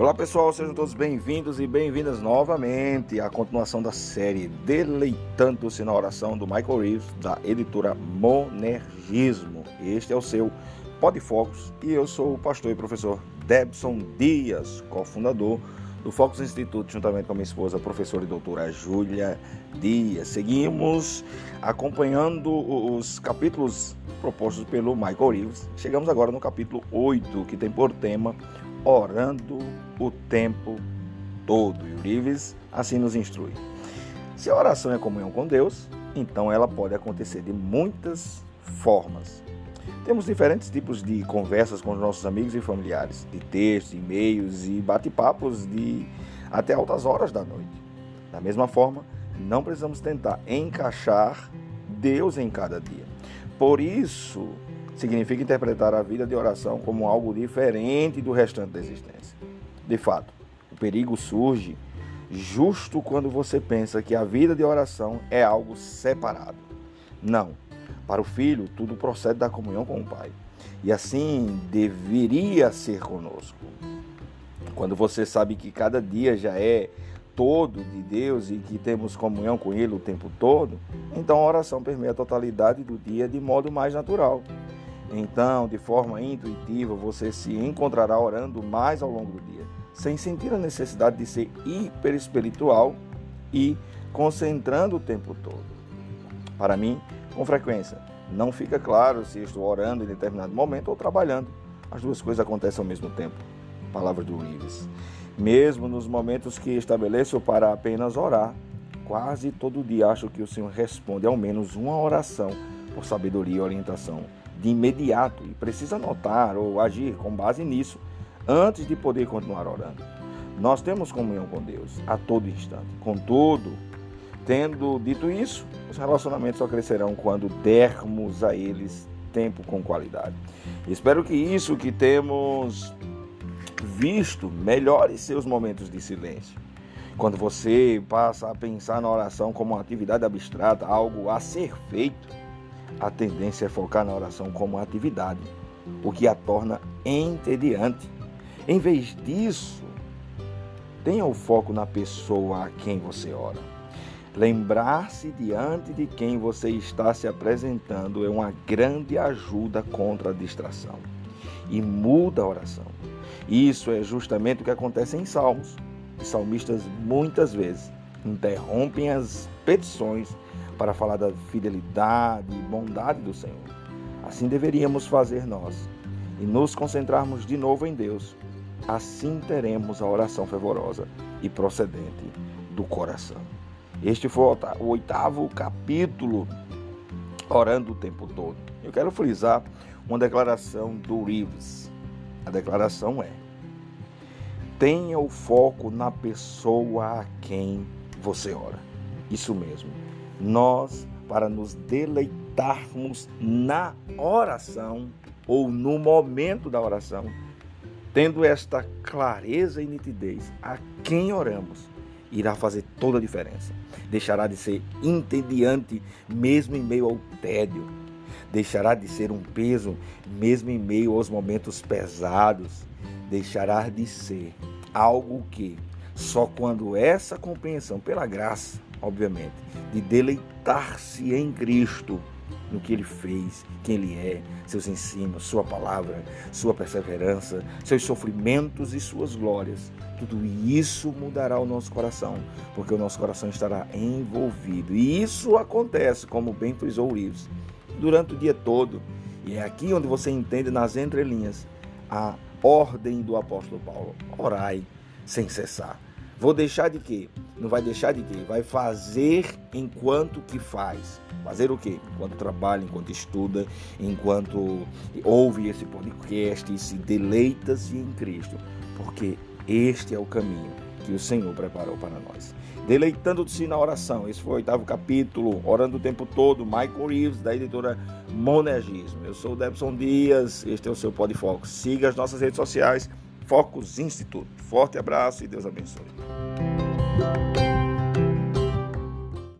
Olá pessoal, sejam todos bem-vindos e bem-vindas novamente à continuação da série Deleitando-se na Oração do Michael Reeves, da editora Monergismo. Este é o seu Pod Focus e eu sou o pastor e professor Debson Dias, cofundador do Focus Instituto, juntamente com a minha esposa, a professora e doutora Júlia Dias. Seguimos acompanhando os capítulos propostos pelo Michael Reeves. Chegamos agora no capítulo 8, que tem por tema Orando o Tempo Todo. E o Reeves assim nos instrui: se a oração é comunhão com Deus, então ela pode acontecer de muitas formas. Temos diferentes tipos de conversas com os nossos amigos e familiares, de textos, e-mails e bate-papos de até altas horas da noite. Da mesma forma, não precisamos tentar encaixar Deus em cada dia. Por isso, significa interpretar a vida de oração como algo diferente do restante da existência. De fato, o perigo surge justo quando você pensa que a vida de oração é algo separado. Não. Para o Filho, tudo procede da comunhão com o Pai. E assim deveria ser conosco. Quando você sabe que cada dia já é todo de Deus e que temos comunhão com Ele o tempo todo, então a oração permeia a totalidade do dia de modo mais natural. Então, de forma intuitiva, você se encontrará orando mais ao longo do dia, sem sentir a necessidade de ser hiper espiritual e concentrando o tempo todo. Para mim, com frequência, não fica claro se estou orando em determinado momento ou trabalhando. As duas coisas acontecem ao mesmo tempo. Palavra do Reeves. Mesmo nos momentos que estabeleço para apenas orar, quase todo dia acho que o Senhor responde ao menos uma oração por sabedoria e orientação de imediato, e precisa notar ou agir com base nisso antes de poder continuar orando. Nós temos comunhão com Deus a todo instante. Contudo, tendo dito isso, os relacionamentos só crescerão quando dermos a eles tempo com qualidade. Espero que isso que temos visto melhore seus momentos de silêncio. Quando você passa a pensar na oração como uma atividade abstrata, algo a ser feito, a tendência é focar na oração como uma atividade, o que a torna entediante. Em vez disso, tenha o foco na pessoa a quem você ora. Lembrar-se diante de quem você está se apresentando é uma grande ajuda contra a distração e muda a oração. Isso é justamente o que acontece em salmos. Os salmistas muitas vezes interrompem as petições para falar da fidelidade e bondade do Senhor. Assim deveríamos fazer nós e nos concentrarmos de novo em Deus. Assim teremos a oração fervorosa e procedente do coração. Este foi o oitavo capítulo, Orando o Tempo Todo. Eu quero frisar uma declaração do Reeves. A declaração é: tenha o foco na pessoa a quem você ora. Isso mesmo. Nós, para nos deleitarmos na oração ou no momento da oração, tendo esta clareza e nitidez a quem oramos, irá fazer toda a diferença. Deixará de ser entediante mesmo em meio ao tédio. Deixará de ser um peso mesmo em meio aos momentos pesados. Deixará de ser algo que só quando essa compreensão, pela graça, obviamente, de deleitar-se em Cristo, no que Ele fez, quem Ele é, seus ensinos, sua palavra, sua perseverança, seus sofrimentos e suas glórias. Tudo isso mudará o nosso coração, porque o nosso coração estará envolvido. E isso acontece, como bem frisou Reeves, durante o dia todo. E é aqui onde você entende nas entrelinhas a ordem do apóstolo Paulo: orai sem cessar. Vou deixar de quê? Não vai deixar de quê? Vai fazer enquanto que faz. Fazer o quê? Enquanto trabalha, enquanto estuda, enquanto ouve esse podcast e se deleita-se em Cristo. Porque este é o caminho que o Senhor preparou para nós. Deleitando-se na oração. Esse foi o oitavo capítulo, Orando o Tempo Todo, Michael Reeves, da editora Monergismo. Eu sou o Debson Dias, este é o seu Pod Focus. Siga as nossas redes sociais, Focus Instituto. Forte abraço e Deus abençoe.